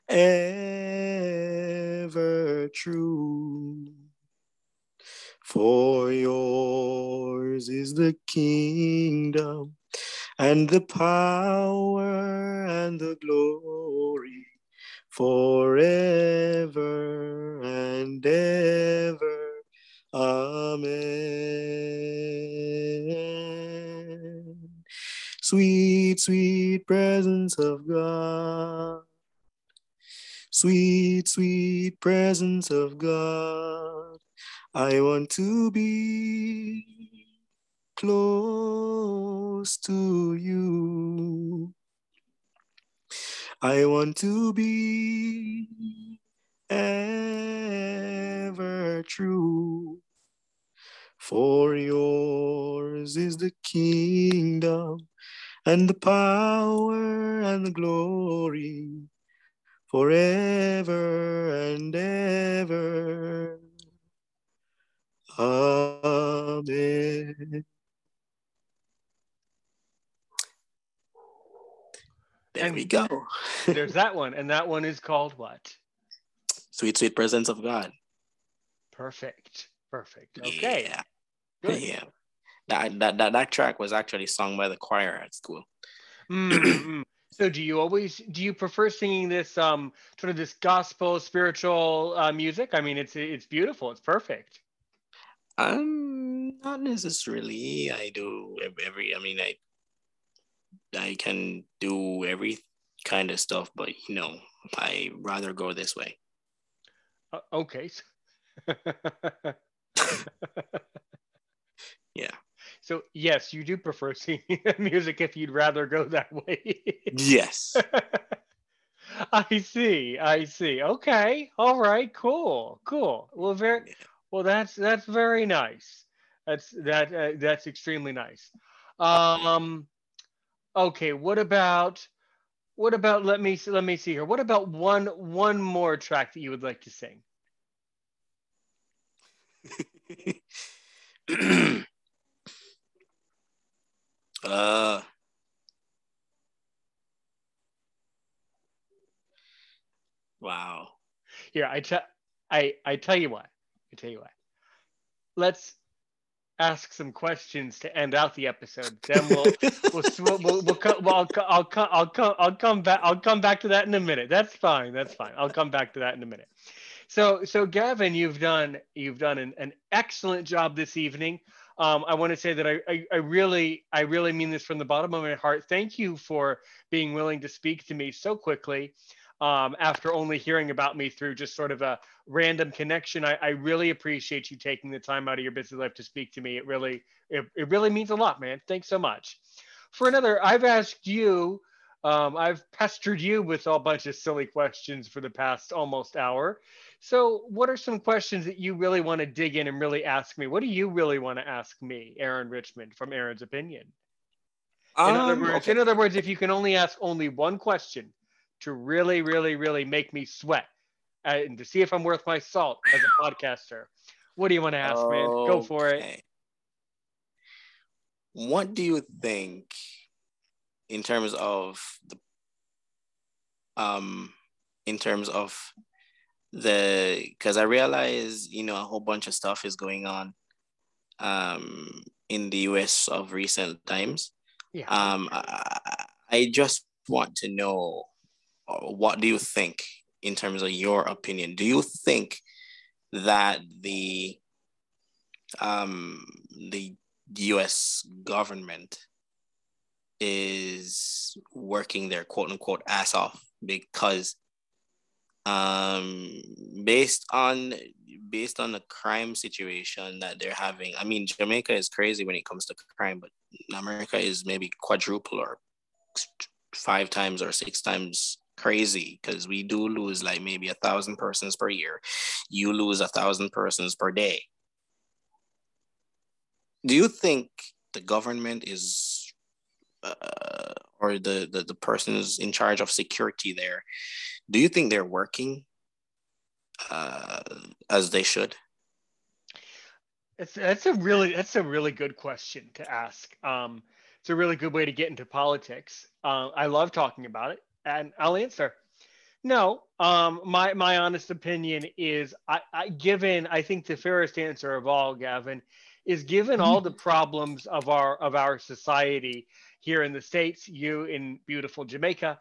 ever true, for yours is the kingdom and the power and the glory forever and ever. Amen. Sweet, sweet presence of God. Sweet, sweet presence of God. I want to be close to you. I want to be ever true, for yours is the kingdom and the power and the glory forever and ever. Amen. There we go. There's that one. And that one is called what? Sweet, sweet presence of God. Perfect. Okay. Yeah. Good. Yeah. That track was actually sung by the choir at school. So do you prefer singing this sort of this gospel spiritual music? I mean, it's beautiful, it's perfect. Not necessarily. I do I can do every kind of stuff, but I rather go this way. Okay. Yeah. So, yes, you do prefer singing music if you'd rather go that way. Yes. I see. Okay. All right. Cool. Well, that's very nice. That's extremely nice. Okay. What about let me see here. What about one more track that you would like to sing? Wow. Here, I tell you what. Let's ask some questions to end out the episode. Then I'll come back to that in a minute. That's fine. I'll come back to that in a minute. So Gavin, you've done an excellent job this evening. I want to say that I really mean this from the bottom of my heart. Thank you for being willing to speak to me so quickly. After only hearing about me through just sort of a random connection. I really appreciate you taking the time out of your busy life to speak to me. It really means a lot, man. Thanks so much. For another, I've asked you, I've pestered you with a bunch of silly questions for the past almost hour. So what are some questions that you really want to dig in and really ask me? What do you really want to ask me, Aaron Richmond, from Aaron's Opinion? In other words, if you can only ask only one question, to really, really, really make me sweat and to see if I'm worth my salt as a podcaster. What do you want to ask, man? Go for it. What do you think in terms of because I realize, a whole bunch of stuff is going on in the US of recent times. Yeah. I just want to know, what do you think in terms of your opinion? Do you think that the US government is working their quote unquote ass off? Because based on the crime situation that they're having, I mean, Jamaica is crazy when it comes to crime, but America is maybe quadruple or 5 times or 6 times crazy, because we do lose like maybe 1,000 persons per year. You lose 1,000 persons per day. Do you think the government is or the persons in charge of security there, do you think they're working as they should? That's a really good question to ask. It's a really good way to get into politics. I love talking about it. And I'll answer. No, my honest opinion is, I think the fairest answer of all, Gavin, is given all the problems of our society here in the States, you in beautiful Jamaica,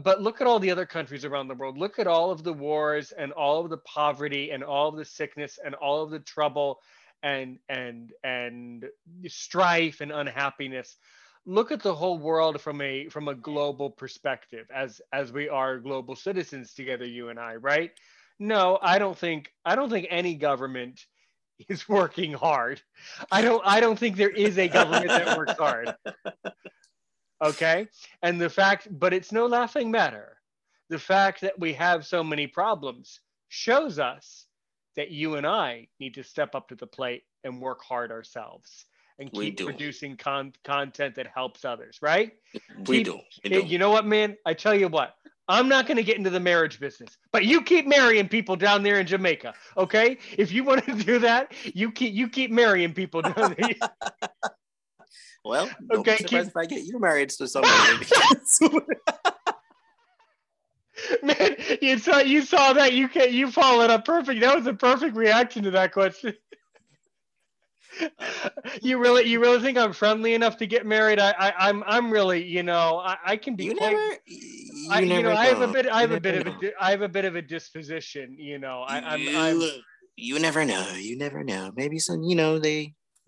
but look at all the other countries around the world. Look at all of the wars and all of the poverty and all of the sickness and all of the trouble and strife and unhappiness. Look at the whole world from a global perspective, as we are global citizens together, you and I, right? No, I don't think any government is working hard. I don't think there is a government that works hard. Okay? And but it's no laughing matter. The fact that we have so many problems shows us that you and I need to step up to the plate and work hard ourselves. And keep producing content that helps others, right? We do. You know what, man? I tell you what, I'm not going to get into the marriage business, but you keep marrying people down there in Jamaica, okay? If you want to do that, you keep marrying people down there. Well, okay, if I get you married to somebody. Man, you saw that. You followed up perfect. That was a perfect reaction to that question. You really think I'm friendly enough to get married? I'm really, I can be. I have a bit of a disposition, You never know. You never know. Maybe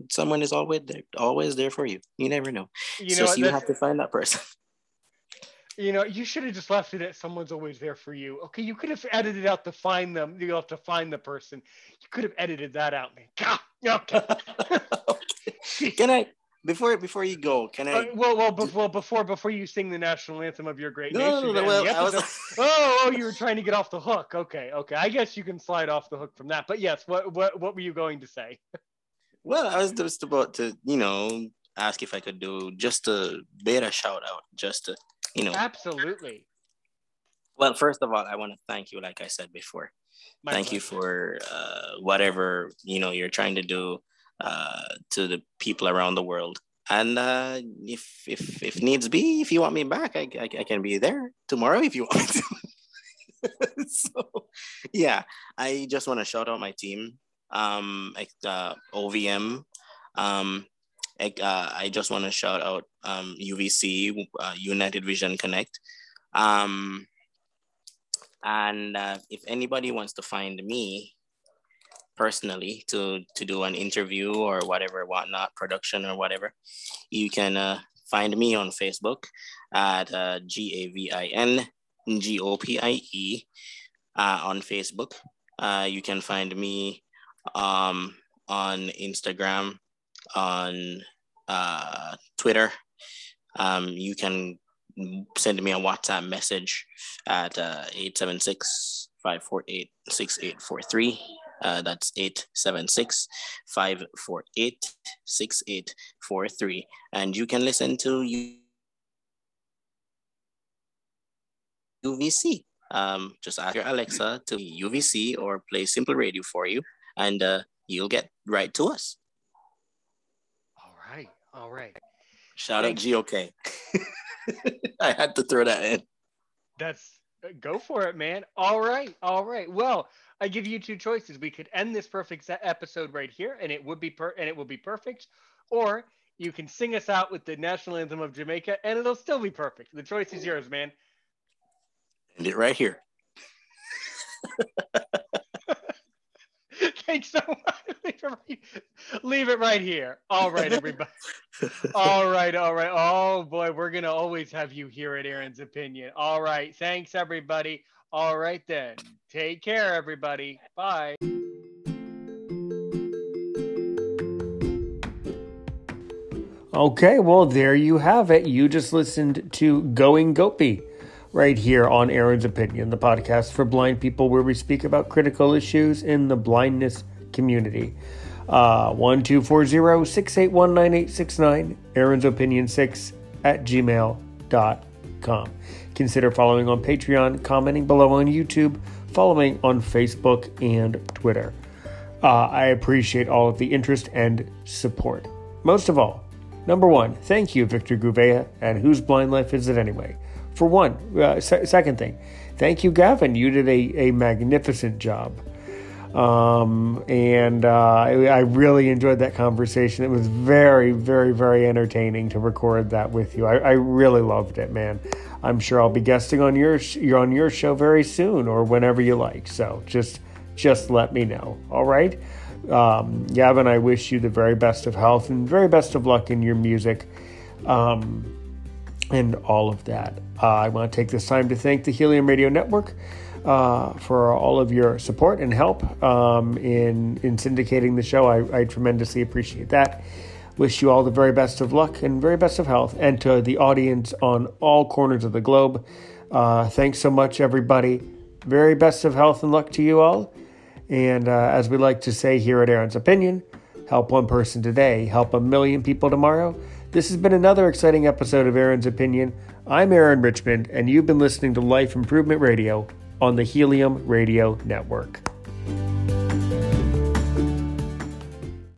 someone is always there for you. You never know. You have to find that person. You should have just left it at someone's always there for you. Okay, you could have edited out to find them. You have to find the person. You could have edited that out, man. God. Okay. Okay. Can I before you go? Can I? Before you sing the national anthem of your great nation. You were trying to get off the hook. Okay. I guess you can slide off the hook from that. But yes, what were you going to say? Well, I was just about to ask if I could do just a beta shout out, just to. Absolutely. Well, first of all, I want to thank you, like I said before. Thank you for whatever, you know, you're trying to do to the people around the world. And if needs be, if you want me back, I can be there tomorrow if you want me to. So, yeah, I just want to shout out my team, OVM. I just want to shout out UVC, United Vision Connect. And if anybody wants to find me personally to do an interview or whatever, whatnot, production or whatever, you can find me on Facebook at GAVIN GOPIE on Facebook. You can find me on Instagram, on Twitter. You can send me a WhatsApp message at 876-548-6843. That's 876-548-6843. And you can listen to UVC. Just ask your Alexa to UVC or play Simple Radio for you, and you'll get right to us. All right. All right. Shout out GOK. I had to throw that in. That's, go for it, man. All right. All right. Well, I give you two choices. We could end this perfect episode right here, and it will be perfect, or you can sing us out with the national anthem of Jamaica, and it'll still be perfect. The choice is yours, man. End it right here. Thanks so much. Leave it right here. All right, everybody. All right, all right. Oh, boy, we're going to always have you here at Aaron's Opinion. All right. Thanks, everybody. All right, then. Take care, everybody. Bye. Okay, well, there you have it. You just listened to Going Gopie right here on Aaron's Opinion, the podcast for blind people where we speak about critical issues in the blindness community. 1240-681-9869, aaronsopinion6@gmail.com. Consider following on Patreon, commenting below on YouTube, following on Facebook and Twitter. I appreciate all of the interest and support. Most of all, number one, thank you, Victor Gouveia, and Whose Blind Life Is It Anyway? For one, second thing, thank you, Gavin. You did a magnificent job. I really enjoyed that conversation. It was very, very, very entertaining to record that with you. I really loved it, man. I'm sure I'll be guesting on your show very soon or whenever you like. So just let me know. All right. Gavin, I wish you the very best of health and very best of luck in your music. And all of that. I want to take this time to thank the Helium Radio Network for all of your support and help in syndicating the show. I tremendously appreciate that. Wish you all the very best of luck and very best of health. And to the audience on all corners of the globe, thanks so much, everybody. Very best of health and luck to you all. And as we like to say here at Aaron's Opinion, help one person today, help 1 million people tomorrow. This has been another exciting episode of Aaron's Opinion. I'm Aaron Richmond, and you've been listening to Life Improvement Radio on the Helium Radio Network.